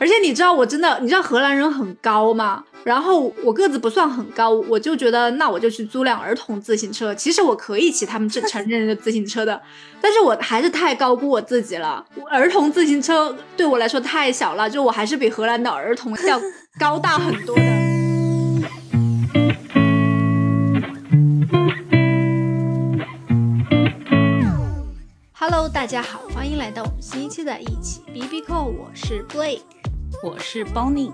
而且你知道我真的，你知道荷兰人很高吗？然后我个子不算很高，我就觉得那我就去租辆儿童自行车。其实我可以骑他们这成人的自行车的，但是我还是太高估我自己了。儿童自行车对我来说太小了，就我还是比荷兰的儿童要高大很多的。Hello， 大家好，欢迎来到我们新一期的《一起 BB Call》，我是 Blake， 我是 Bony。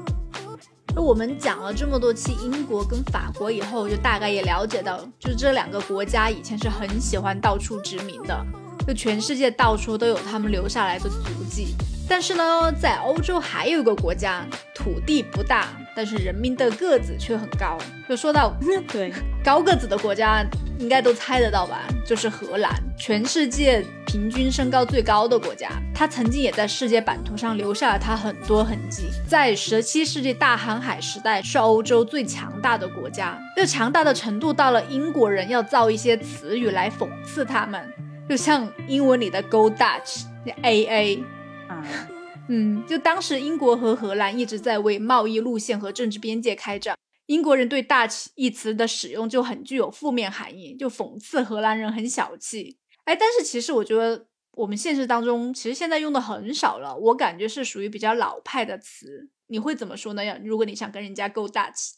我们讲了这么多期英国跟法国以后，就大概也了解到，就这两个国家以前是很喜欢到处殖民的，就全世界到处都有他们留下来的足迹。但是呢，在欧洲还有一个国家，土地不大，但是人民的个子却很高。就说到对高个子的国家，应该都猜得到吧？就是荷兰，全世界平均身高最高的国家。它曾经也在世界版图上留下了它很多痕迹。在17世纪大航海时代，是欧洲最强大的国家。这强大的程度到了英国人要造一些词语来讽刺他们，就像英文里的 Go Dutch、AA。就当时英国和荷兰一直在为贸易路线和政治边界开战，英国人对 Dutch 一词的使用就很具有负面含义，就讽刺荷兰人很小气。但是其实我觉得我们现实当中其实现在用的很少了，我感觉是属于比较老派的词。你会怎么说呢？如果你想跟人家 Go Dutch，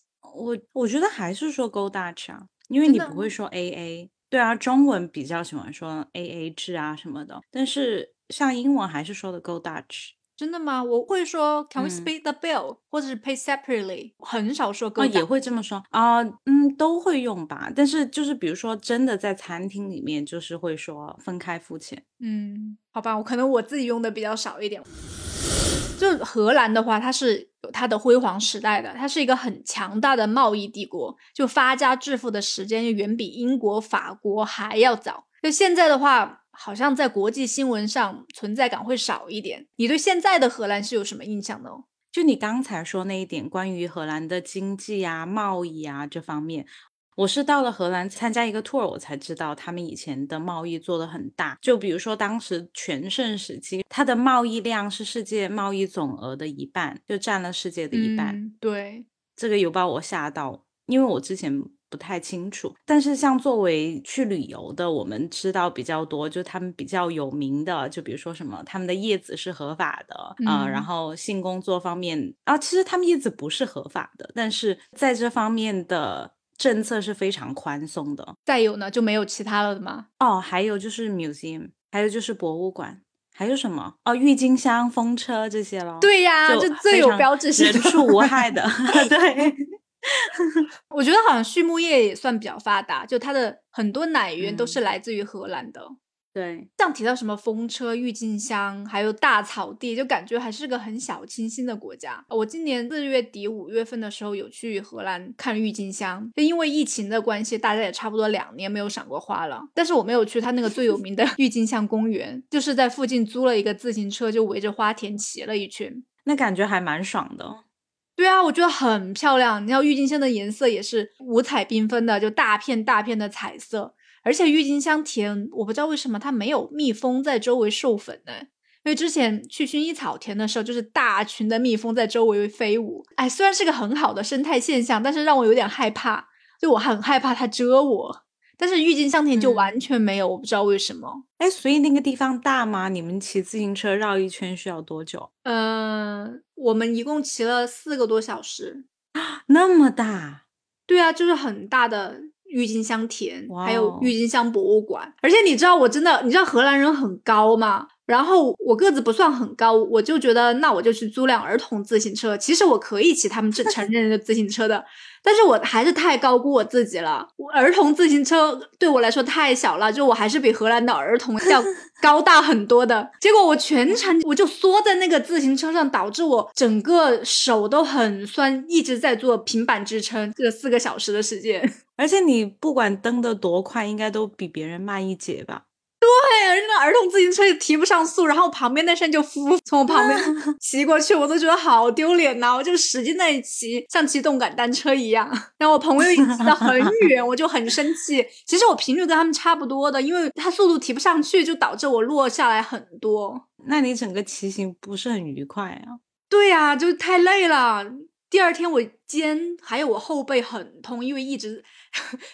我觉得还是说 Go Dutch 啊，因为你不会说 AA。 对啊，中文比较喜欢说 AA 制啊什么的，但是像英文还是说的 Go Dutch。 真的吗？我会说 Can we split the bill、或者是 pay separately， 很少说 Go Dutch、也会这么说啊、都会用吧。但是就是比如说真的在餐厅里面就是会说分开付钱。好吧，我可能我自己用的比较少一点。就荷兰的话，它是有它的辉煌时代的，它是一个很强大的贸易帝国，就发家致富的时间远比英国法国还要早。就现在的话好像在国际新闻上存在感会少一点。你对现在的荷兰是有什么印象的？就你刚才说那一点关于荷兰的经济啊贸易啊这方面，我是到了荷兰参加一个 tour 我才知道他们以前的贸易做得很大。就比如说当时全盛时期，它的贸易量是世界贸易总额的一半，就占了世界的一半。对，这个有把我吓到，因为我之前不太清楚。但是像作为去旅游的我们知道比较多，就他们比较有名的，就比如说什么他们的叶子是合法的、然后性工作方面啊，其实他们叶子不是合法的，但是在这方面的政策是非常宽松的。再有呢，就没有其他了的吗？还有就是 museum， 还有就是博物馆，还有什么郁金香风车这些咯。对呀、就最有标志性的人畜无害的对我觉得好像畜牧业也算比较发达，就它的很多奶源都是来自于荷兰的。对，像提到什么风车、郁金香还有大草地，就感觉还是个很小清新的国家。我今年4月底5月份的时候有去荷兰看郁金香，因为疫情的关系大家也差不多2年没有赏过花了，但是我没有去它那个最有名的郁金香公园，就是在附近租了一个自行车就围着花田骑了一圈，那感觉还蛮爽的。对啊，我觉得很漂亮。你知道郁金香的颜色也是五彩缤纷的，就大片大片的彩色。而且郁金香田我不知道为什么它没有蜜蜂在周围授粉呢，因为之前去薰衣草田的时候就是大群的蜜蜂在周围飞舞。虽然是个很好的生态现象，但是让我有点害怕，就我很害怕它蛰我。但是郁金香田就完全没有、我不知道为什么。所以那个地方大吗？你们骑自行车绕一圈需要多久？我们一共骑了4个多小时。那么大？对啊，就是很大的郁金香田、还有郁金香博物馆。而且你知道我真的，你知道荷兰人很高吗？然后我个子不算很高，我就觉得那我就去租辆儿童自行车。其实我可以骑他们这成人的自行车的，但是我还是太高估我自己了。儿童自行车对我来说太小了，就我还是比荷兰的儿童要高大很多的。结果我全程我就缩在那个自行车上，导致我整个手都很酸，一直在做平板支撑，这4个小时的时间。而且你不管蹬得多快，应该都比别人慢一截吧？对，那儿童自行车也提不上速，然后旁边那扇就从我旁边骑过去，我都觉得好丢脸呐、我就使劲在骑，像骑动感单车一样。然后我朋友也骑到很远我就很生气。其实我频率跟他们差不多的，因为他速度提不上去，就导致我落下来很多。那你整个骑行不是很愉快啊？对呀、就太累了。第二天我肩还有我后背很痛，因为一直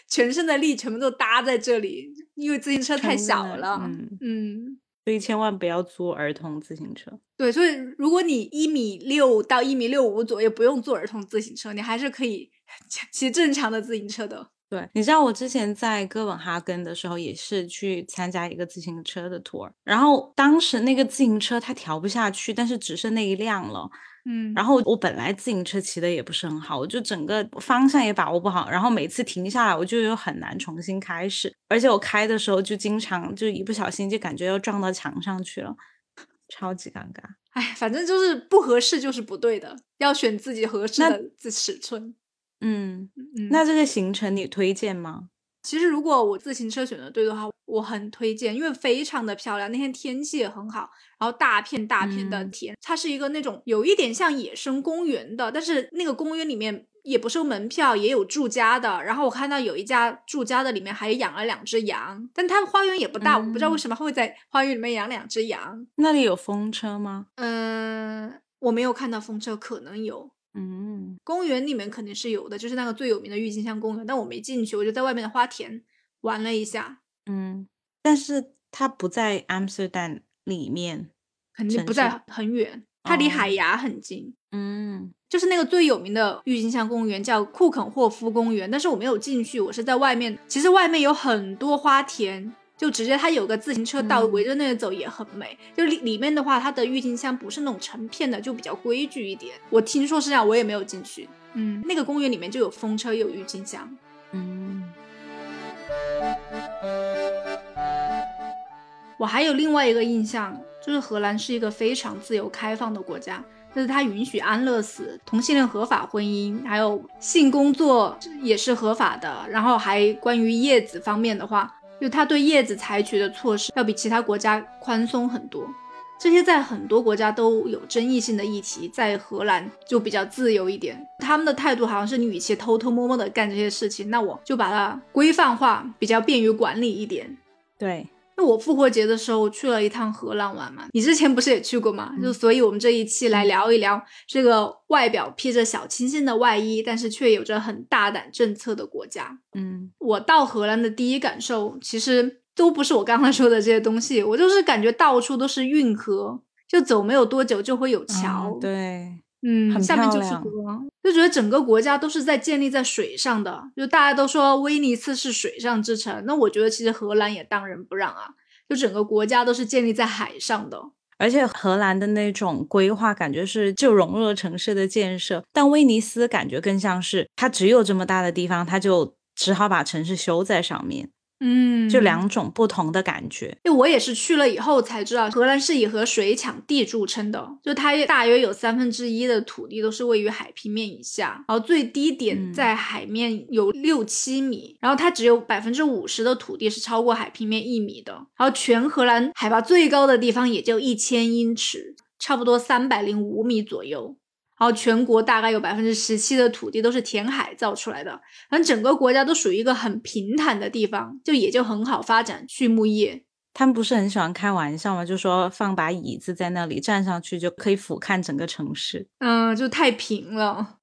全身的力全部都搭在这里，因为自行车太小了。所以千万不要租儿童自行车。对，所以如果你1.6米到1.65米左右，不用坐儿童自行车，你还是可以骑正常的自行车的。对，你知道我之前在哥本哈根的时候也是去参加一个自行车的 tour， 然后当时那个自行车它调不下去，但是只剩那一辆了。然后我本来自行车骑的也不是很好，我就整个方向也把握不好，然后每次停下来我就又很难重新开始，而且我开的时候就经常就一不小心就感觉要撞到墙上去了，超级尴尬。哎，反正就是不合适就是不对的，要选自己合适的尺寸。那这个行程你推荐吗？其实如果我自行车选的对的话，我很推荐，因为非常的漂亮，那天天气也很好，然后大片大片的田，它是一个那种有一点像野生公园的，但是那个公园里面也不收门票，也有住家的，然后我看到有一家住家的里面还养了2只羊，但它花园也不大，我不知道为什么会在花园里面养2只羊。那里有风车吗？我没有看到风车，可能有。公园里面肯定是有的，就是那个最有名的郁金香公园，但我没进去，我就在外面的花田玩了一下。但是它不在阿姆斯特丹里面，肯定不在很远，它离海牙很近。就是那个最有名的郁金香公园叫库肯霍夫公园，但是我没有进去，我是在外面。其实外面有很多花田，就直接它有个自行车道围着那个走也很美。就里面的话，它的郁金香不是那种成片的，就比较规矩一点。我听说是这样，我也没有进去。那个公园里面就有风车，有郁金香。我还有另外一个印象，就是荷兰是一个非常自由开放的国家，但是它允许安乐死、同性恋合法婚姻，还有性工作也是合法的。然后还关于叶子方面的话，就他对叶子采取的措施要比其他国家宽松很多，这些在很多国家都有争议性的议题，在荷兰就比较自由一点。他们的态度好像是你与其偷偷摸摸的干这些事情，那我就把它规范化，比较便于管理一点。对，那我复活节的时候去了一趟荷兰玩嘛，你之前不是也去过吗？就所以我们这一期来聊一聊这个外表披着小清新的外衣，但是却有着很大胆政策的国家。我到荷兰的第一感受其实都不是我刚才说的这些东西，我就是感觉到处都是运河，就走没有多久就会有桥。对，下面就是河，就觉得整个国家都是在建立在水上的，就大家都说威尼斯是水上之城，那我觉得其实荷兰也当仁不让啊，就整个国家都是建立在海上的。而且荷兰的那种规划感觉是就融入了城市的建设，但威尼斯感觉更像是它只有这么大的地方，它就只好把城市修在上面。就两种不同的感觉。因为我也是去了以后才知道，荷兰是以和水抢地著称的，就它大约有1/3的土地都是位于海平面以下，然后最低点在海面有6-7米，然后它只有50%的土地是超过海平面1米的，然后全荷兰海拔最高的地方也就1000英尺，差不多305米左右，然后全国大概有17%的土地都是填海造出来的，反正整个国家都属于一个很平坦的地方，就也就很好发展畜牧业。他们不是很喜欢开玩笑吗？就说放把椅子在那里站上去就可以俯瞰整个城市。就太平了。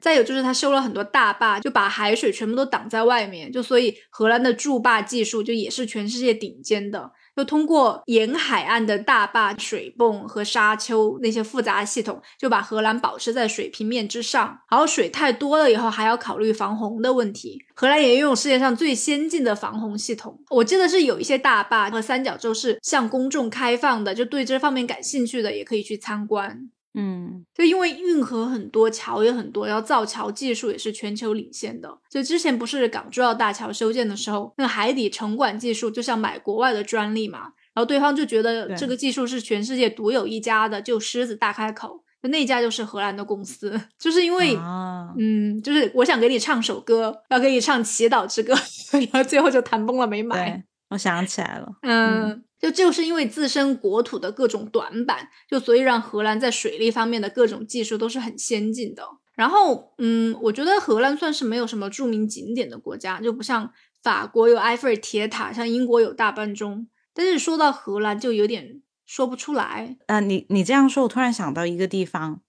再有就是他修了很多大坝，就把海水全部都挡在外面，就所以荷兰的筑坝技术就也是全世界顶尖的。就通过沿海岸的大坝、水泵和沙丘那些复杂系统，就把荷兰保持在水平面之上。然后水太多了以后，还要考虑防洪的问题。荷兰也拥有世界上最先进的防洪系统。我记得是有一些大坝和三角洲是向公众开放的，就对这方面感兴趣的也可以去参观。就因为运河很多，桥也很多，然后造桥技术也是全球领先的。就之前不是港珠澳大桥修建的时候，那个海底城管技术就像买国外的专利嘛，然后对方就觉得这个技术是全世界独有一家的，就狮子大开口，就那家就是荷兰的公司。就是因为就是我想给你唱首歌，要给你唱祈祷之歌，然后最后就谈崩了没买。我想起来了。就是因为自身国土的各种短板，就所以让荷兰在水利方面的各种技术都是很先进的。然后我觉得荷兰算是没有什么著名景点的国家，就不像法国有埃菲尔铁塔，像英国有大笨钟，但是说到荷兰就有点说不出来。你这样说我突然想到一个地方，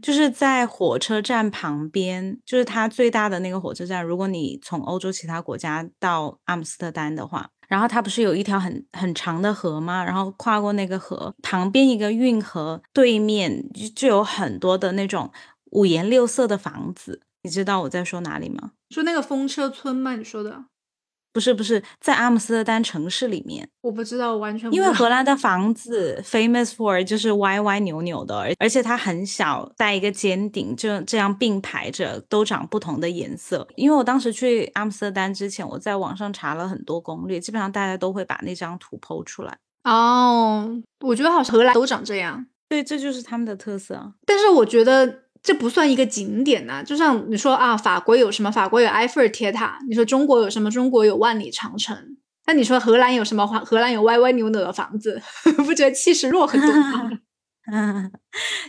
就是在火车站旁边，就是它最大的那个火车站，如果你从欧洲其他国家到阿姆斯特丹的话，然后它不是有一条很长的河吗？然后跨过那个河旁边一个运河对面 就有很多的那种五颜六色的房子，你知道我在说哪里吗？说那个风车村吗？你说的不是在阿姆斯特丹城市里面。我不知道，我完全不知道，因为荷兰的房子 famous for 就是歪歪扭扭的，而且它很小，带一个尖顶，就这样并排着，都长不同的颜色。因为我当时去阿姆斯特丹之前，我在网上查了很多攻略，基本上大家都会把那张图 po 出来。哦，我觉得好像荷兰都长这样。对，这就是他们的特色啊。但是我觉得这不算一个景点呐、啊，就像你说啊，法国有什么？法国有埃菲尔铁塔。你说中国有什么？中国有万里长城。那你说荷兰有什么？荷兰有歪歪扭扭的房子，不觉得气势弱很多吗？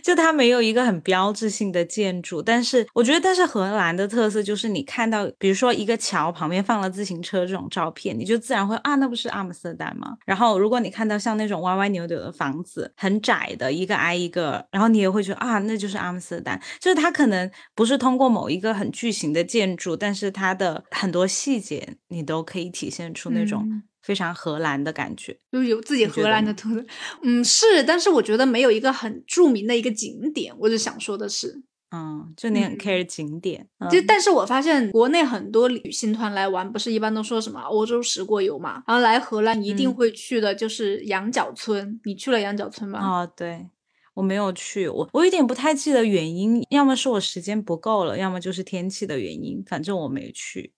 就它没有一个很标志性的建筑，但是我觉得，但是荷兰的特色就是你看到，比如说一个桥旁边放了自行车这种照片，你就自然会啊，那不是阿姆斯特丹吗？然后如果你看到像那种歪歪扭扭的房子，很窄的一个挨一个，然后你也会觉得啊，那就是阿姆斯特丹。就是它可能不是通过某一个很巨型的建筑，但是它的很多细节你都可以体现出那种、非常荷兰的感觉，就有自己荷兰的特色。是，但是我觉得没有一个很著名的一个景点，我只想说的是就你很 care 景点、但是我发现国内很多旅行团来玩，不是一般都说什么欧洲10国游嘛，然后来荷兰一定会去的就是羊角村、你去了羊角村吗？哦，对，我没有去，我有点不太记得原因，要么是我时间不够了，要么就是天气的原因，反正我没去。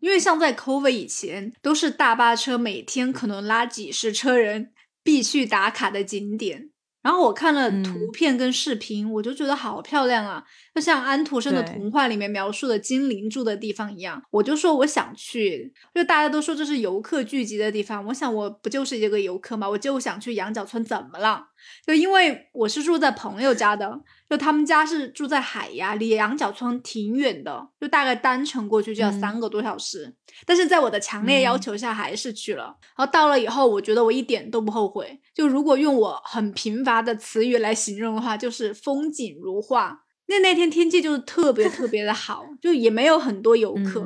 因为像在 COVID 以前，都是大巴车每天可能拉几十车人必去打卡的景点，然后我看了图片跟视频、我就觉得好漂亮啊，就像安徒生的童话里面描述的精灵住的地方一样，我就说我想去，就大家都说这是游客聚集的地方，我想我不就是一个游客吗？我就想去羊角村，怎么了？就因为我是住在朋友家的，就他们家是住在海牙，离羊角村挺远的，就大概单程过去就要3个多小时、但是在我的强烈要求下还是去了、然后到了以后我觉得我一点都不后悔，就如果用我很贫乏的词语来形容的话，就是风景如画。那天天气就是特别特别的好，就也没有很多游客、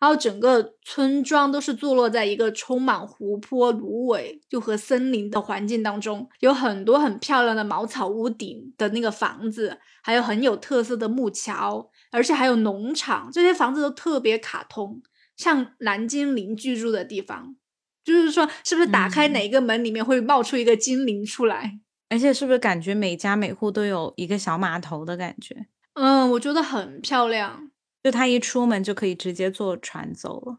然后整个村庄都是坐落在一个充满湖泊、芦苇就和森林的环境当中，有很多很漂亮的茅草屋顶的那个房子，还有很有特色的木桥，而且还有农场，这些房子都特别卡通，像蓝精灵居住的地方，就是说是不是打开哪一个门里面会冒出一个精灵出来？而且是不是感觉每家每户都有一个小码头的感觉？我觉得很漂亮，就他一出门就可以直接坐船走了。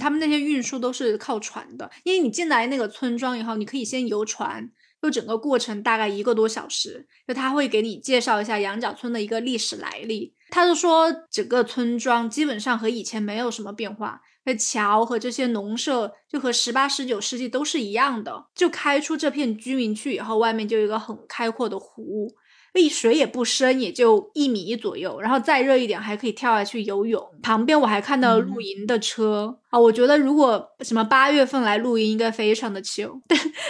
他们那些运输都是靠船的，因为你进来那个村庄以后，你可以先游船，就整个过程大概1个多小时，就他会给你介绍一下羊角村的一个历史来历。他就说整个村庄基本上和以前没有什么变化，桥和这些农舍就和18、19世纪都是一样的，就开出这片居民区以后，外面就有一个很开阔的湖，水也不深，也就1米左右，然后再热一点还可以跳下去游泳。旁边我还看到露营的车、我觉得如果什么8月份来露营应该非常的 chill。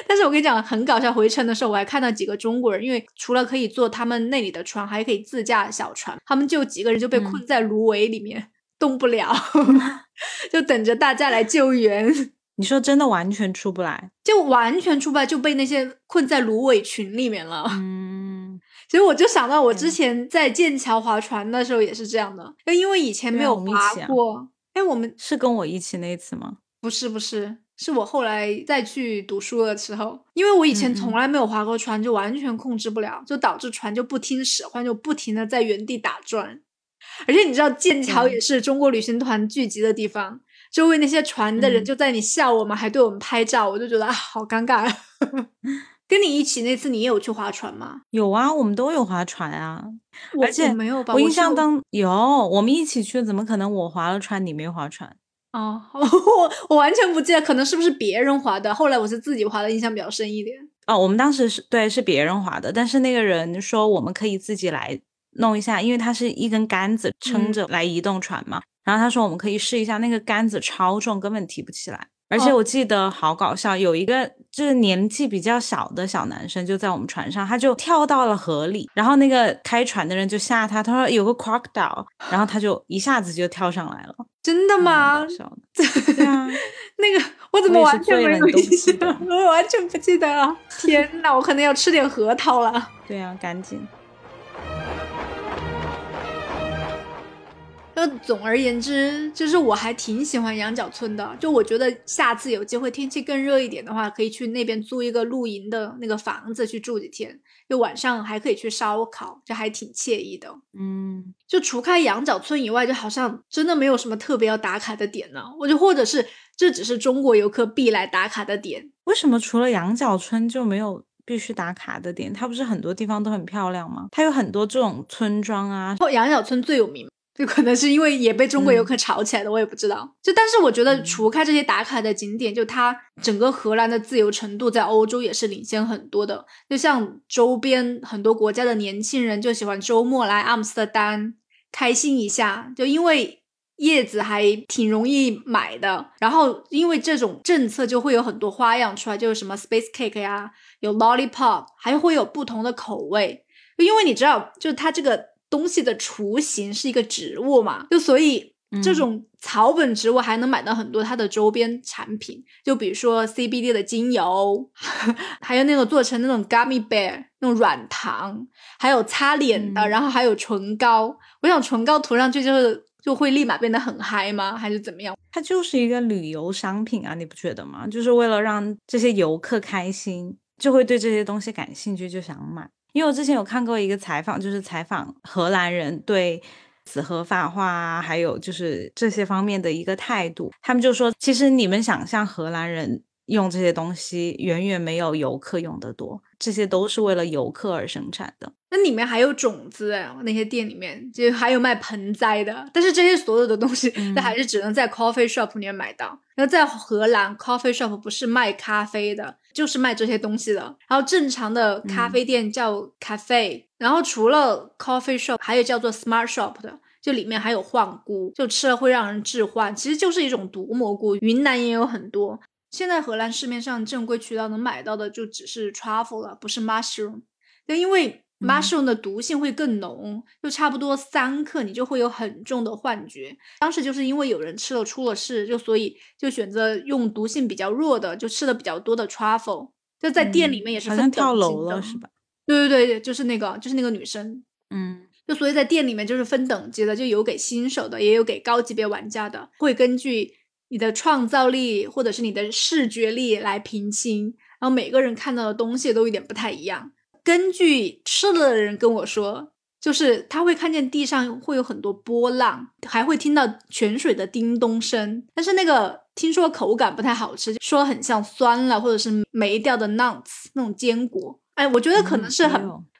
但是我跟你讲很搞笑，回程的时候我还看到几个中国人，因为除了可以坐他们那里的船，还可以自驾小船，他们就几个人就被困在芦苇里面、动不了，就等着大家来救援。你说真的完全出不来？就完全出不来，就被那些困在芦苇群里面了。所以我就想到我之前在剑桥划船的时候也是这样的，因为以前没有划过。我们是跟我一起那一次吗？不是，是我后来再去读书的时候，因为我以前从来没有划过船，就完全控制不了，就导致船就不听使唤，就不停的在原地打转。而且你知道剑桥也是中国旅行团聚集的地方、周围那些船的人就在你笑我们、还对我们拍照，我就觉得啊，好尴尬。跟你一起那次你也有去划船吗？有啊，我们都有划船啊。而且我没有吧，我印象当有我们一起去，怎么可能我划了船你没划船？哦，我完全不记得，可能是不是别人划的，后来我是自己划的，印象比较深一点。我们当时是别人划的，但是那个人说我们可以自己来弄一下，因为它是一根杆子撑着来移动船嘛、然后他说我们可以试一下，那个杆子超重，根本提不起来。而且我记得好搞笑，有一个就是年纪比较小的小男生就在我们船上，他就跳到了河里，然后那个开船的人就吓他，他说有个 crocodile， 然后他就一下子就跳上来了。真的吗？对啊，那个我怎么完全没有印象，我完全不记得了。天哪，我可能要吃点核桃了。对啊，赶紧。总而言之，就是我还挺喜欢羊角村的，就我觉得下次有机会天气更热一点的话，可以去那边租一个露营的那个房子去住几天，就晚上还可以去烧烤，这还挺惬意的。嗯，就除开羊角村以外，就好像真的没有什么特别要打卡的点呢，我就或者是这只是中国游客必来打卡的点。为什么除了羊角村就没有必须打卡的点？它不是很多地方都很漂亮吗？它有很多这种村庄啊，羊角村最有名，就可能是因为也被中国游客炒起来的，我也不知道。就但是我觉得除开这些打卡的景点，就它整个荷兰的自由程度在欧洲也是领先很多的，就像周边很多国家的年轻人就喜欢周末来阿姆斯特丹开心一下，就因为叶子还挺容易买的，然后因为这种政策就会有很多花样出来，就是什么 space cake 呀，有 lollipop， 还会有不同的口味，因为你知道就它这个东西的雏形是一个植物嘛，就所以这种草本植物还能买到很多它的周边产品，就比如说 CBD 的精油，还有那种做成那种 gummy bear 那种软糖，还有擦脸的，然后还有唇膏。我想唇膏涂上去就会立马变得很嗨吗？还是怎么样？它就是一个旅游商品啊，你不觉得吗？就是为了让这些游客开心，就会对这些东西感兴趣，就想买。因为我之前有看过一个采访，就是采访荷兰人对死合法化还有就是这些方面的一个态度，他们就说其实你们想象荷兰人用这些东西远远没有游客用得多，这些都是为了游客而生产的。那里面还有种子，那些店里面就还有卖盆栽的，但是这些所有的东西那还是只能在 coffee shop 里面买到。然后在荷兰 coffee shop 不是卖咖啡的，就是卖这些东西的，然后正常的咖啡店叫 cafe， 然后除了 coffee shop 还有叫做 smart shop 的，就里面还有幻菇，就吃了会让人致幻，其实就是一种毒蘑菇，云南也有很多。现在荷兰市面上正规渠道能买到的就只是 truffle 了，不是 mushroom， 因为 mushroom 的毒性会更浓，就差不多3克你就会有很重的幻觉。当时就是因为有人吃了出了事，就所以就选择用毒性比较弱的，就吃的比较多的 truffle， 就在店里面也是分等级的，好像跳楼了是吧？对对对，就是那个女生，就所以在店里面就是分等级的，就有给新手的，也有给高级别玩家的，会根据你的创造力或者是你的视觉力来评清，然后每个人看到的东西都有点不太一样。根据吃了的人跟我说，就是他会看见地上会有很多波浪，还会听到泉水的叮咚声，但是那个听说口感不太好吃，说很像酸了或者是霉掉的 nuts 那种坚果。哎，我觉得可能是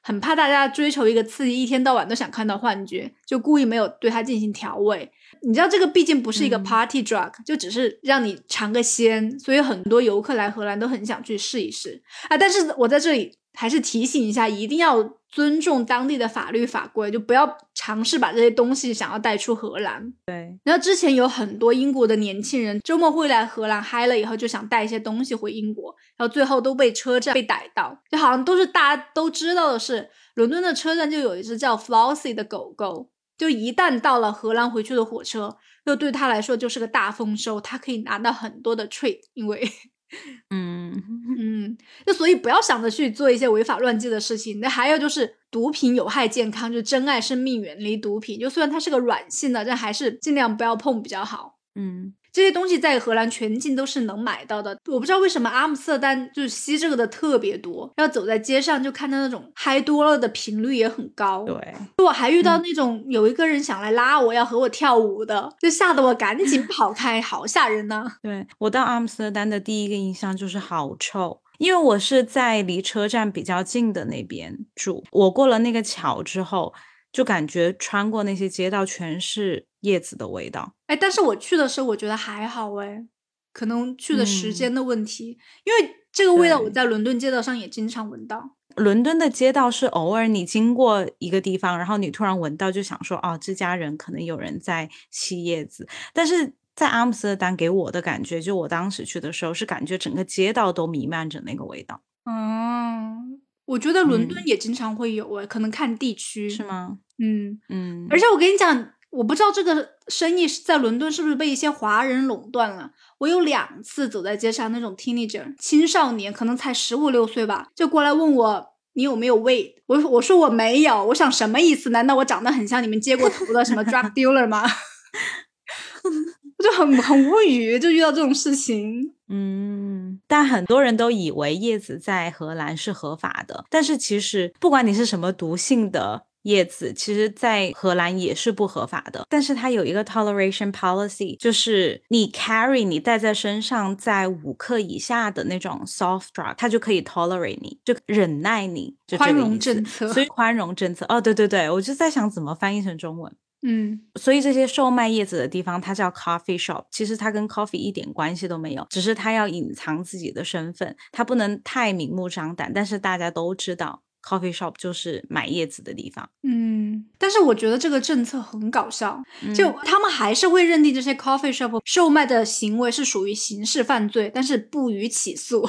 很怕大家追求一个刺激，一天到晚都想看到幻觉，就故意没有对它进行调味。你知道这个毕竟不是一个 party drug， 就只是让你尝个鲜，所以很多游客来荷兰都很想去试一试啊。但是我在这里还是提醒一下，一定要尊重当地的法律法规，就不要尝试把这些东西想要带出荷兰。对，然后之前有很多英国的年轻人周末会来荷兰嗨了以后，就想带一些东西回英国，然后最后都被车站被逮到。就好像都是大家都知道的是，伦敦的车站就有一只叫 Flossie 的狗狗，就一旦到了荷兰回去的火车，就对他来说就是个大丰收，他可以拿到很多的 treat， 因为就所以不要想着去做一些违法乱纪的事情。那还有就是毒品有害健康，就珍爱生命，远离毒品，就虽然它是个软性的，但还是尽量不要碰比较好。这些东西在荷兰全境都是能买到的，我不知道为什么阿姆斯特丹就吸这个的特别多，要走在街上就看到那种嗨多了的频率也很高。对，我还遇到那种有一个人想来拉我，要和我跳舞的，就吓得我赶紧跑开，好吓人呢。对，我到阿姆斯特丹的第一个印象就是好臭，因为我是在离车站比较近的那边住，我过了那个桥之后就感觉穿过那些街道全是叶子的味道。哎，但是我去的时候我觉得还好，可能去的时间的问题，因为这个味道我在伦敦街道上也经常闻到。伦敦的街道是偶尔你经过一个地方，然后你突然闻到就想说，哦，这家人可能有人在吸叶子，但是在阿姆斯特丹给我的感觉，就我当时去的时候是感觉整个街道都弥漫着那个味道。嗯，我觉得伦敦也经常会有、可能看地区。是吗？嗯嗯。而且我跟你讲，我不知道这个生意在伦敦是不是被一些华人垄断了。我有2次走在街上，那种 teenager 青少年，可能才15、16岁吧，就过来问我你有没有 weight， 我说我没有，我想什么意思？难道我长得很像你们接过头的什么 drug dealer 吗？我就很无语，就遇到这种事情。嗯，但很多人都以为叶子在荷兰是合法的，但是其实不管你是什么毒性的叶子，其实在荷兰也是不合法的。但是它有一个 toleration policy， 就是你 carry 你带在身上在5克以下的那种 soft drug， 它就可以 tolerate 你，就忍耐你，就这个意思。宽容政策。所以宽容政策，哦对对对，我就在想怎么翻译成中文。嗯，所以这些售卖叶子的地方它叫 coffee shop， 其实它跟 coffee 一点关系都没有，只是它要隐藏自己的身份，它不能太明目张胆，但是大家都知道 coffee shop 就是买叶子的地方。嗯，但是我觉得这个政策很搞笑，就他们还是会认定这些 coffee shop 售卖的行为是属于刑事犯罪，但是不予起诉。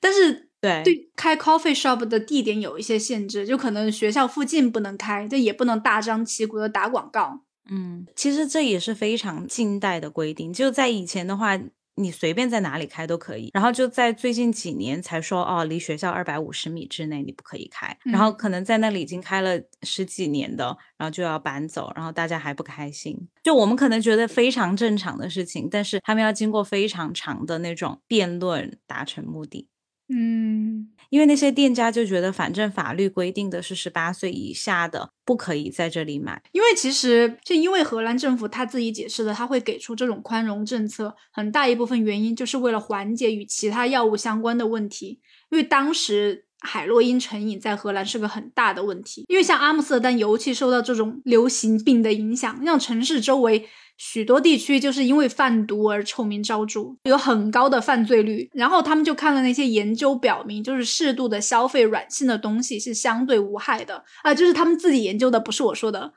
但是对开 coffee shop 的地点有一些限制，就可能学校附近不能开，但也不能大张旗鼓的打广告。嗯，其实这也是非常近代的规定，就在以前的话你随便在哪里开都可以，然后就在最近几年才说哦，离学校250米之内你不可以开，然后可能在那里已经开了10几年的，然后就要搬走，然后大家还不开心。就我们可能觉得非常正常的事情，但是他们要经过非常长的那种辩论达成目的。嗯，因为那些店家就觉得反正法律规定的是18岁以下的不可以在这里买。因为其实就因为荷兰政府他自己解释的，他会给出这种宽容政策，很大一部分原因就是为了缓解与其他药物相关的问题。因为当时海洛因成瘾在荷兰是个很大的问题，因为像阿姆斯特丹尤其受到这种流行病的影响，让城市周围许多地区就是因为贩毒而臭名昭著，有很高的犯罪率。然后他们就看了那些研究表明，就是适度的消费软性的东西是相对无害的啊，就是他们自己研究的，不是我说的。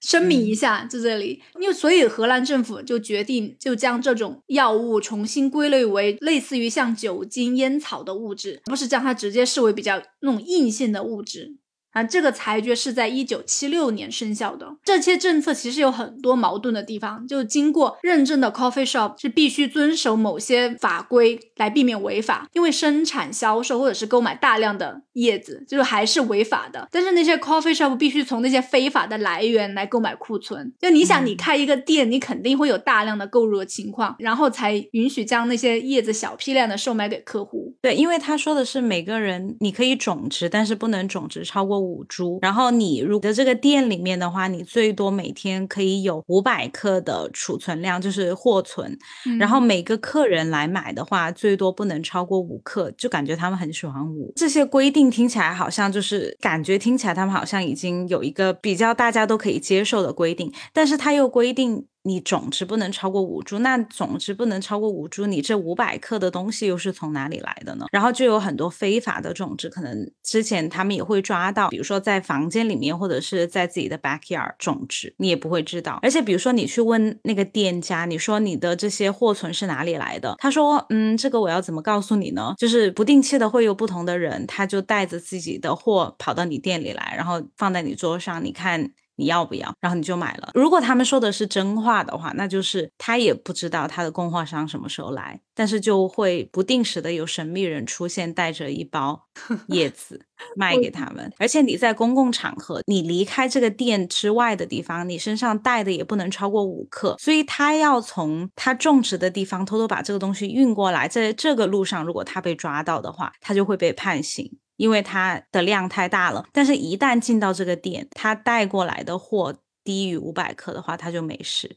声明一下在这里。因为所以荷兰政府就决定就将这种药物重新归类为类似于像酒精、烟草的物质，不是将它直接视为比较那种硬性的物质啊。这个裁决是在1976年生效的。这些政策其实有很多矛盾的地方，就经过认证的 coffee shop 是必须遵守某些法规来避免违法，因为生产、销售或者是购买大量的叶子就是还是违法的，但是那些 coffee shop 必须从那些非法的来源来购买库存。就你想你开一个店，你肯定会有大量的购入的情况，然后才允许将那些叶子小批量的售卖给客户。对，因为他说的是每个人你可以种植，但是不能种植超过5株，然后你如果这个店里面的话，你最多每天可以有500克的储存量，就是货存。然后每个客人来买的话，最多不能超过5克，就感觉他们很喜欢5。这些规定听起来好像就是感觉听起来他们好像已经有一个比较大家都可以接受的规定，但是他又规定你种植不能超过5株，那种植不能超过5株，你这500克的东西又是从哪里来的呢？然后就有很多非法的种植，可能之前他们也会抓到，比如说在房间里面或者是在自己的 backyard 种植，你也不会知道。而且比如说你去问那个店家，你说你的这些货存是哪里来的，他说这个我要怎么告诉你呢？就是不定期的会有不同的人，他就带着自己的货跑到你店里来，然后放在你桌上，你看你要不要，然后你就买了。如果他们说的是真话的话，那就是他也不知道他的供货商什么时候来，但是就会不定时的有神秘人出现，带着一包叶子卖给他们。而且你在公共场合，你离开这个店之外的地方，你身上带的也不能超过5克，所以他要从他种植的地方偷偷把这个东西运过来。在这个路上如果他被抓到的话，他就会被判刑，因为它的量太大了。但是一旦进到这个店，它带过来的货低于500克的话，它就没事。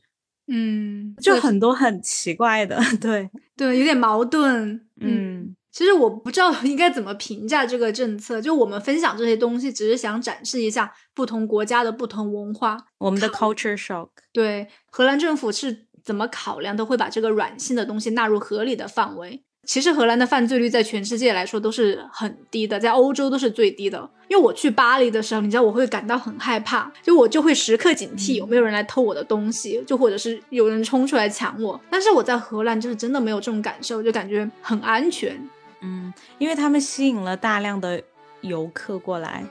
就很多很奇怪的，对对，有点矛盾。其实我不知道应该怎么评价这个政策，就我们分享这些东西只是想展示一下不同国家的不同文化，我们的 culture shock。 对，荷兰政府是怎么考量都会把这个软性的东西纳入合理的范围。其实荷兰的犯罪率在全世界来说都是很低的，在欧洲都是最低的。因为我去巴黎的时候，你知道我会感到很害怕，就我就会时刻警惕有没有人来偷我的东西，就或者是有人冲出来抢我。但是我在荷兰就是真的没有这种感受，就感觉很安全。嗯，因为他们吸引了大量的游客过来。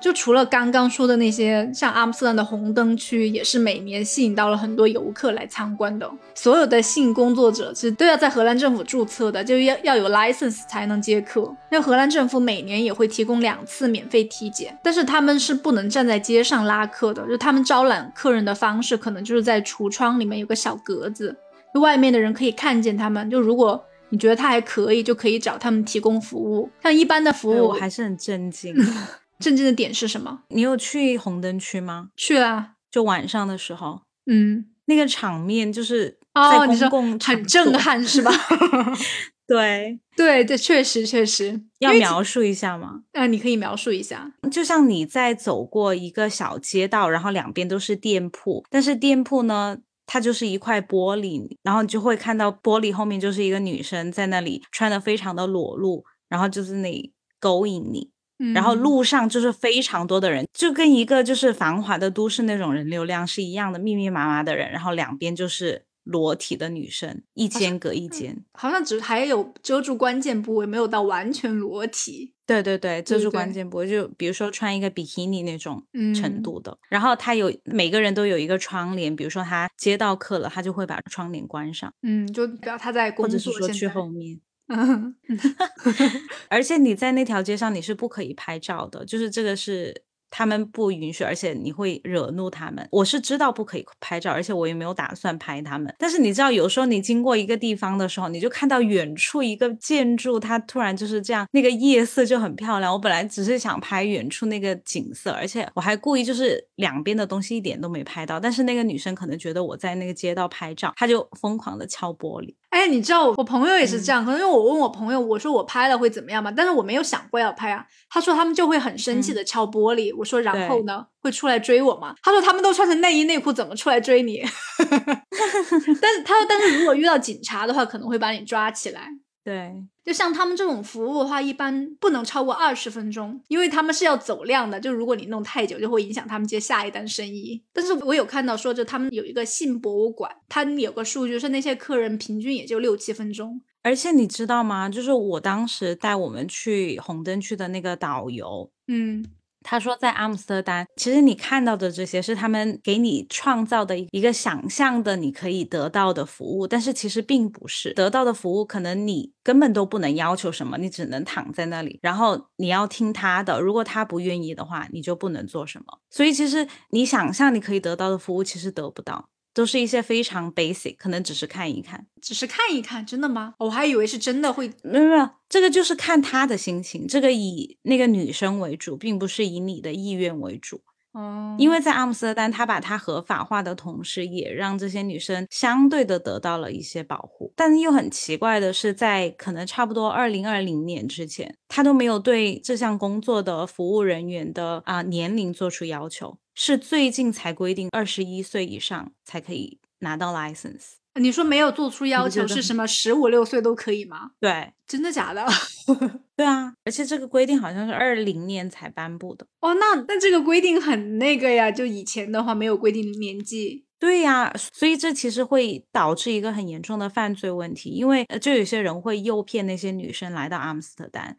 就除了刚刚说的那些，像阿姆斯特丹的红灯区也是每年吸引到了很多游客来参观的。所有的性工作者其实都要在荷兰政府注册的，就 要有 license 才能接客。那荷兰政府每年也会提供2次免费体检，但是他们是不能站在街上拉客的，就他们招揽客人的方式可能就是在橱窗里面有个小格子，就外面的人可以看见他们，就如果你觉得他还可以就可以找他们提供服务。像一般的服务我还是很震惊震惊的点是什么？你有去红灯区吗？去了，就晚上的时候。嗯，那个场面就是在公共场所，很震撼是吧？对对对，确实确实。要描述一下吗？你可以描述一下。就像你在走过一个小街道，然后两边都是店铺，但是店铺呢它就是一块玻璃，然后你就会看到玻璃后面就是一个女生在那里穿得非常的裸露，然后就是那里勾引你。然后路上就是非常多的人，就跟一个就是繁华的都市那种人流量是一样的，密密麻麻的人，然后两边就是裸体的女生，一间隔一间，好像只还有遮住关键部位，没有到完全裸体。对对对，遮住关键部位，就比如说穿一个比基尼那种程度的。然后他有每个人都有一个窗帘，比如说他接到客了，他就会把窗帘关上，就表他在工作，或者是说去后面。而且你在那条街上你是不可以拍照的，就是这个是他们不允许，而且你会惹怒他们。我是知道不可以拍照，而且我也没有打算拍他们，但是你知道有时候你经过一个地方的时候，你就看到远处一个建筑它突然就是这样，那个夜色就很漂亮，我本来只是想拍远处那个景色，而且我还故意就是两边的东西一点都没拍到，但是那个女生可能觉得我在那个街道拍照，她就疯狂的敲玻璃。哎，你知道我朋友也是这样，可能因为我问我朋友，我说我拍了会怎么样嘛？但是我没有想过要拍啊。他说他们就会很生气的敲玻璃，我说然后呢？会出来追我吗？他说他们都穿成内衣内裤，怎么出来追你？但是如果遇到警察的话，可能会把你抓起来。对，就像他们这种服务的话，一般不能超过20分钟，因为他们是要走量的，就如果你弄太久就会影响他们接下一单生意。但是我有看到说，就他们有一个性博物馆，他有个数据是那些客人平均也就6-7分钟。而且你知道吗，就是我当时带我们去红灯区的那个导游，他说在阿姆斯特丹其实你看到的这些是他们给你创造的一个想象的你可以得到的服务，但是其实并不是得到的服务，可能你根本都不能要求什么，你只能躺在那里，然后你要听他的，如果他不愿意的话你就不能做什么。所以其实你想象你可以得到的服务其实得不到，都是一些非常 basic， 可能只是看一看。只是看一看，真的吗？我还以为是真的会。没有，这个就是看他的心情，这个以那个女生为主，并不是以你的意愿为主。因为在阿姆斯特丹他把它合法化的同时，也让这些女生相对的得到了一些保护。但又很奇怪的是，在可能差不多2020年之前，他都没有对这项工作的服务人员的年龄做出要求，是最近才规定21岁以上才可以拿到 license。 你说没有做出要求是什么15-16岁都可以吗？对，真的假的？对啊，而且这个规定好像是2020年才颁布的。那这个规定很那个呀，就以前的话没有规定年纪。对呀，所以这其实会导致一个很严重的犯罪问题，因为就有些人会诱骗那些女生来到阿姆斯特丹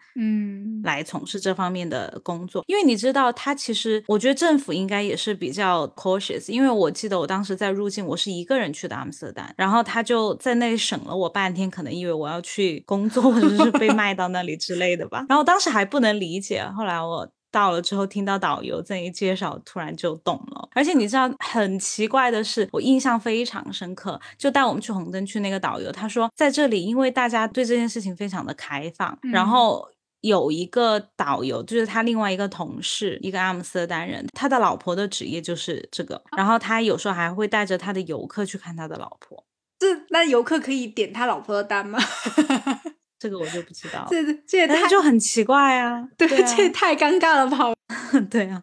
来从事这方面的工作。因为你知道他其实我觉得政府应该也是比较 cautious， 因为我记得我当时在入境我是一个人去的阿姆斯特丹，然后他就在那里审了我半天，可能以为我要去工作或者是被卖到那里之类的吧。然后当时还不能理解，后来我到了之后听到导游这一介绍突然就懂了。而且你知道很奇怪的是，我印象非常深刻，就带我们去红灯区那个导游他说，在这里因为大家对这件事情非常的开放，然后有一个导游就是他另外一个同事，一个阿姆斯特丹人，他的老婆的职业就是这个，然后他有时候还会带着他的游客去看他的老婆。那游客可以点他老婆的单吗？这个我就不知道，这也太就很奇怪啊。对啊，这也太尴尬了吧。对啊，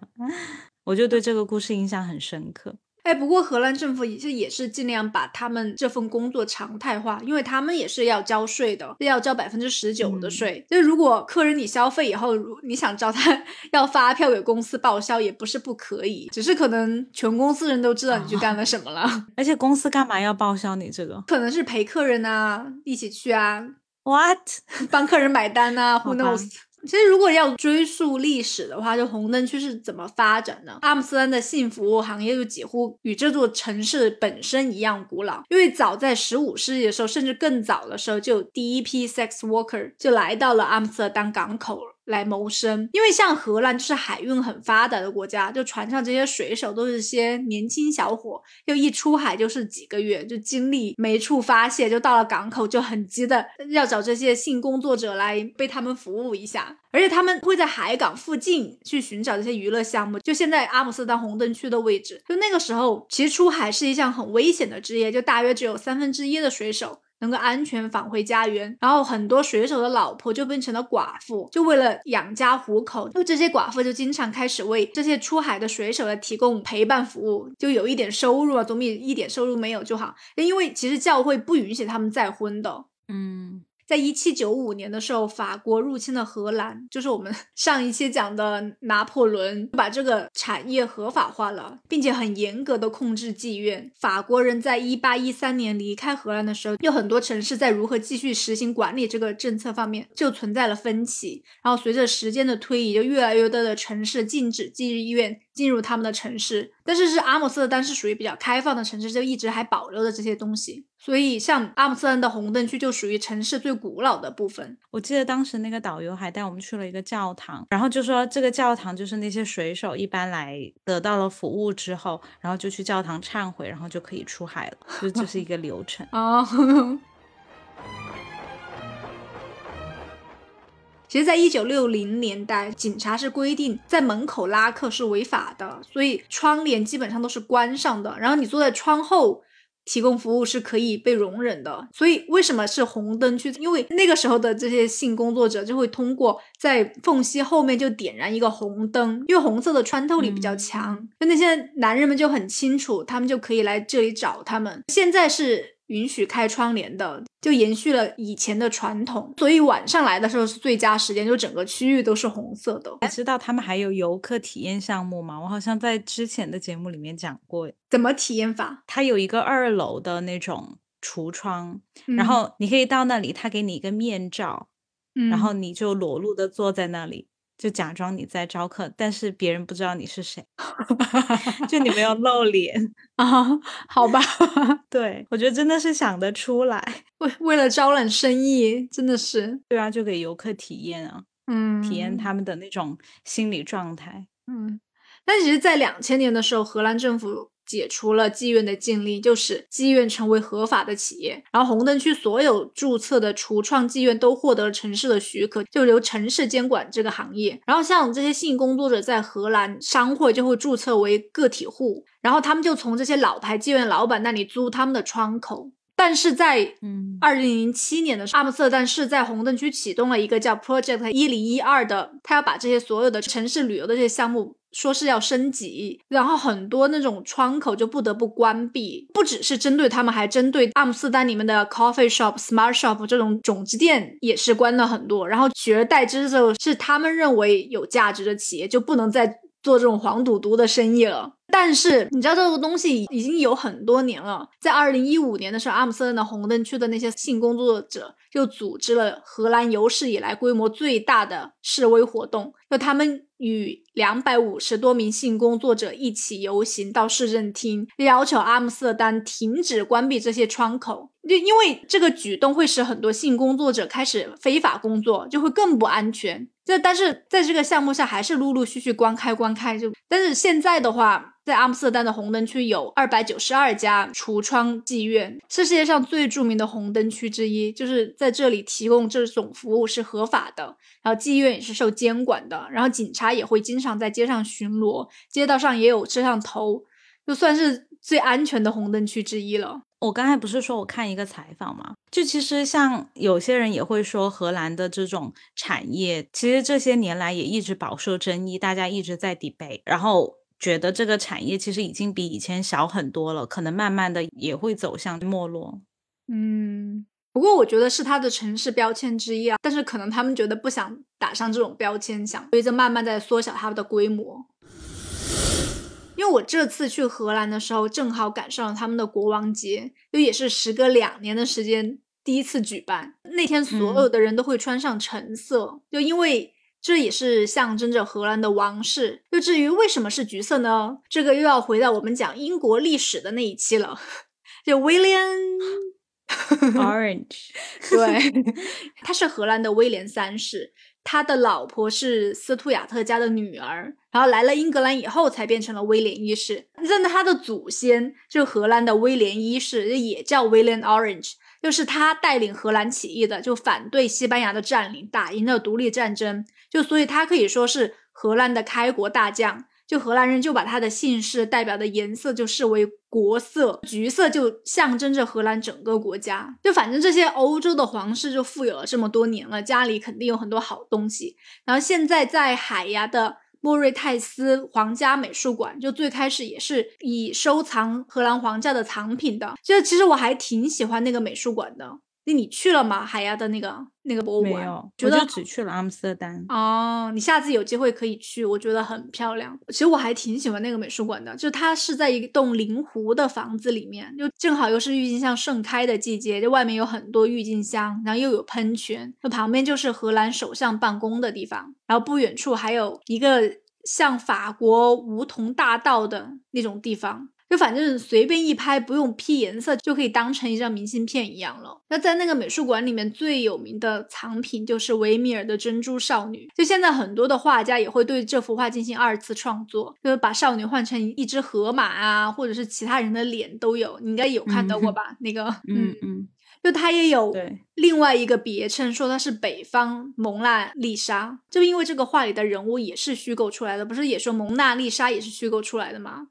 我就对这个故事印象很深刻。哎，不过荷兰政府也是尽量把他们这份工作常态化，因为他们也是要交税的，要交 19% 的税，就是如果客人你消费以后，你想找他要发票给公司报销也不是不可以，只是可能全公司人都知道你去干了什么了、啊、而且公司干嘛要报销你这个，可能是陪客人啊，一起去啊 what 帮客人买单啊who knows。其实如果要追溯历史的话，就红灯区是怎么发展的，阿姆斯特丹的性服务行业就几乎与这座城市本身一样古老，因为早在15世纪的时候甚至更早的时候，就有第一批 sex worker 就来到了阿姆斯特丹港口来谋生。因为像荷兰就是海运很发达的国家，就船上这些水手都是些年轻小伙，又一出海就是几个月，就精力没处发泄，就到了港口就很急的要找这些性工作者来被他们服务一下，而且他们会在海港附近去寻找这些娱乐项目，就现在阿姆斯特丹红灯区的位置。就那个时候其实出海是一项很危险的职业，就大约只有1/3的水手能够安全返回家园，然后很多水手的老婆就变成了寡妇，就为了养家糊口，就这些寡妇就经常开始为这些出海的水手来提供陪伴服务，就有一点收入啊，总比一点收入没有就好，因为其实教会不允许他们再婚的。嗯，在1795年的时候，法国入侵了荷兰，就是我们上一期讲的拿破仑，把这个产业合法化了，并且很严格的控制妓院。法国人在1813年离开荷兰的时候，有很多城市在如何继续实行管理这个政策方面就存在了分歧，然后随着时间的推移，就越来越多的城市禁止妓院进入他们的城市，但是阿姆斯特丹是属于比较开放的城市，就一直还保留着这些东西，所以像阿姆斯特丹的红灯区就属于城市最古老的部分。我记得当时那个导游还带我们去了一个教堂，然后就说这个教堂就是那些水手一般来得到了服务之后，然后就去教堂忏悔，然后就可以出海了，就这是一个流程哦。其实在1960年代，警察是规定在门口拉客是违法的，所以窗帘基本上都是关上的，然后你坐在窗后提供服务是可以被容忍的。所以为什么是红灯区，因为那个时候的这些性工作者就会通过在缝隙后面就点燃一个红灯，因为红色的穿透力比较强、就那些男人们就很清楚，他们就可以来这里找他们。现在是允许开窗帘的，就延续了以前的传统，所以晚上来的时候是最佳时间，就整个区域都是红色的。你知道他们还有游客体验项目吗？我好像在之前的节目里面讲过。怎么体验法？它有一个2楼的那种橱窗、然后你可以到那里，他给你一个面罩、然后你就裸露的坐在那里，就假装你在招客，但是别人不知道你是谁就你没有露脸啊，好吧对，我觉得真的是想得出来，为了招揽生意，真的是。对啊，就给游客体验啊，体验他们的那种心理状态。但其实在2000年的时候，荷兰政府解除了妓院的禁令，就使妓院成为合法的企业，然后红灯区所有注册的橱窗妓院都获得了城市的许可，就由城市监管这个行业。然后像这些性工作者在荷兰商会就会注册为个体户，然后他们就从这些老牌妓院老板那里租他们的窗口。但是在2007年的时候，阿姆斯特丹市在红灯区启动了一个叫 Project 1012的，他要把这些所有的城市旅游的这些项目说是要升级，然后很多那种窗口就不得不关闭，不只是针对他们，还针对阿姆斯特丹里面的 coffee shop、smart shop 这种种子店也是关了很多，然后取而代之就是他们认为有价值的企业就不能再做这种黄赌毒的生意了。但是你知道这个东西已经有很多年了，在2015年的时候，阿姆斯特丹的红灯区的那些性工作者就组织了荷兰有史以来规模最大的示威活动，就他们与250多名性工作者一起游行到市政厅，要求阿姆斯特丹停止关闭这些窗口，就因为这个举动会使很多性工作者开始非法工作，就会更不安全。但是在这个项目上还是陆陆续续关开就。但是现在的话，在阿姆斯特丹的红灯区有292家橱窗妓院，是世界上最著名的红灯区之一，就是在这里提供这种服务是合法的，然后妓院也是受监管的，然后警察也会经常在街上巡逻，街道上也有摄像头，就算是最安全的红灯区之一了。我刚才不是说我看一个采访吗，就其实像有些人也会说荷兰的这种产业其实这些年来也一直饱受争议，大家一直在 debate， 然后觉得这个产业其实已经比以前小很多了，可能慢慢的也会走向没落。嗯，不过我觉得是它的城市标签之一啊，但是可能他们觉得不想打上这种标签，想所以就慢慢在缩小它的规模。因为我这次去荷兰的时候正好赶上了他们的国王节，就也是时隔2年的时间第一次举办。那天所有的人都会穿上橙色，就因为这也是象征着荷兰的王室。就至于为什么是橘色呢，这个又要回到我们讲英国历史的那一期了，就威廉Orange 对，他是荷兰的威廉3世，他的老婆是斯图亚特家的女儿，然后来了英格兰以后才变成了威廉1世。但他的祖先就是荷兰的威廉1世，也叫威廉 Orange， 就是他带领荷兰起义的，就反对西班牙的占领，打赢了独立战争，就所以他可以说是荷兰的开国大将。就荷兰人就把他的姓氏代表的颜色就视为国色，橘色就象征着荷兰整个国家。就反正这些欧洲的皇室就富有了这么多年了，家里肯定有很多好东西。然后现在在海牙的莫瑞泰斯皇家美术馆，就最开始也是以收藏荷兰皇家的藏品的，就其实我还挺喜欢那个美术馆的。你去了吗？海牙的那个博物馆？没有，我就只去了阿姆斯特丹。哦，你下次有机会可以去，我觉得很漂亮。其实我还挺喜欢那个美术馆的，就它是在一栋临湖的房子里面，就正好又是郁金香盛开的季节，就外面有很多郁金香，然后又有喷泉，那旁边就是荷兰首相办公的地方，然后不远处还有一个像法国梧桐大道的那种地方。就反正随便一拍，不用 P 颜色就可以当成一张明信片一样了。那在那个美术馆里面最有名的藏品就是维米尔的珍珠少女，就现在很多的画家也会对这幅画进行二次创作，就是把少女换成一只河马啊，或者是其他人的脸都有，你应该有看到过吧？那个就它也有另外一个别称，说它是北方蒙娜丽莎，就因为这个画里的人物也是虚构出来的，不是也说蒙娜丽莎也是虚构出来的吗？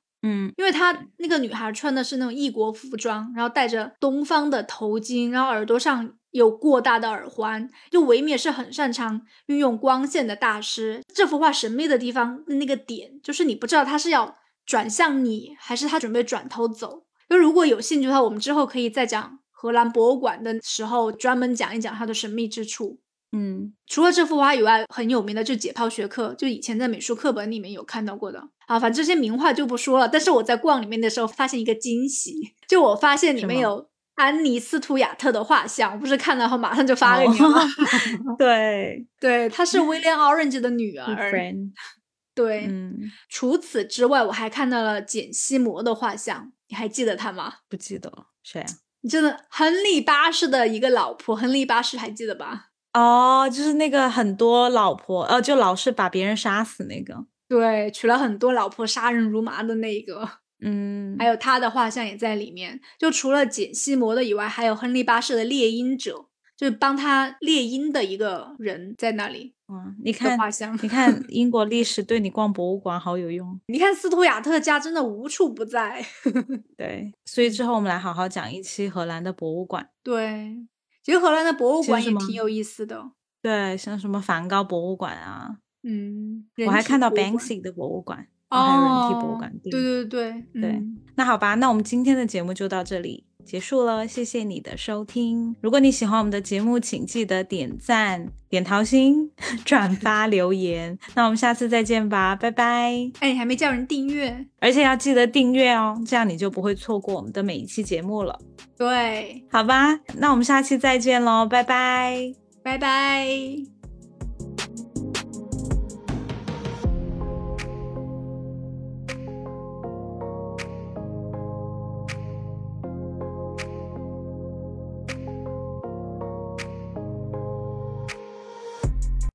因为她那个女孩穿的是那种异国服装，然后戴着东方的头巾，然后耳朵上有过大的耳环。就维米尔是很擅长运用光线的大师，这幅画神秘的地方那个点就是你不知道他是要转向你还是他准备转头走。就如果有兴趣的话，我们之后可以再讲荷兰博物馆的时候专门讲一讲它的神秘之处。除了这幅画以外，很有名的就是解剖学课，就以前在美术课本里面有看到过的啊。反正这些名画就不说了，但是我在逛里面的时候发现一个惊喜，就我发现里面有安妮斯图亚特的画像，我不是看到后马上就发给你吗？对，她是威廉 Orange 的女儿。对，除此之外我还看到了简西摩的画像，你还记得她吗？不记得了，谁啊？你真的亨利8世的一个老婆，亨利8世还记得吧？哦，就是那个很多老婆就老是把别人杀死那个。对，娶了很多老婆，杀人如麻的那个。还有他的画像也在里面。就除了简西摩的以外，还有亨利8世的猎鹰者，就是帮他猎鹰的一个人在那里。你看画像，你看英国历史对你逛博物馆好有用。你看斯图亚特家真的无处不在。对，所以之后我们来好好讲一期荷兰的博物馆。对，其实荷兰的博物馆也挺有意思的。对，像什么梵高博物馆啊，我还看到 Banksy 的博物馆，还有人体博物馆。对，那好吧，那我们今天的节目就到这里结束了，谢谢你的收听。如果你喜欢我们的节目，请记得点赞、点桃心、转发、留言。那我们下次再见吧，拜拜。哎，还没叫人订阅，而且要记得订阅哦，这样你就不会错过我们的每一期节目了。对，好吧，那我们下期再见咯，拜拜，拜拜。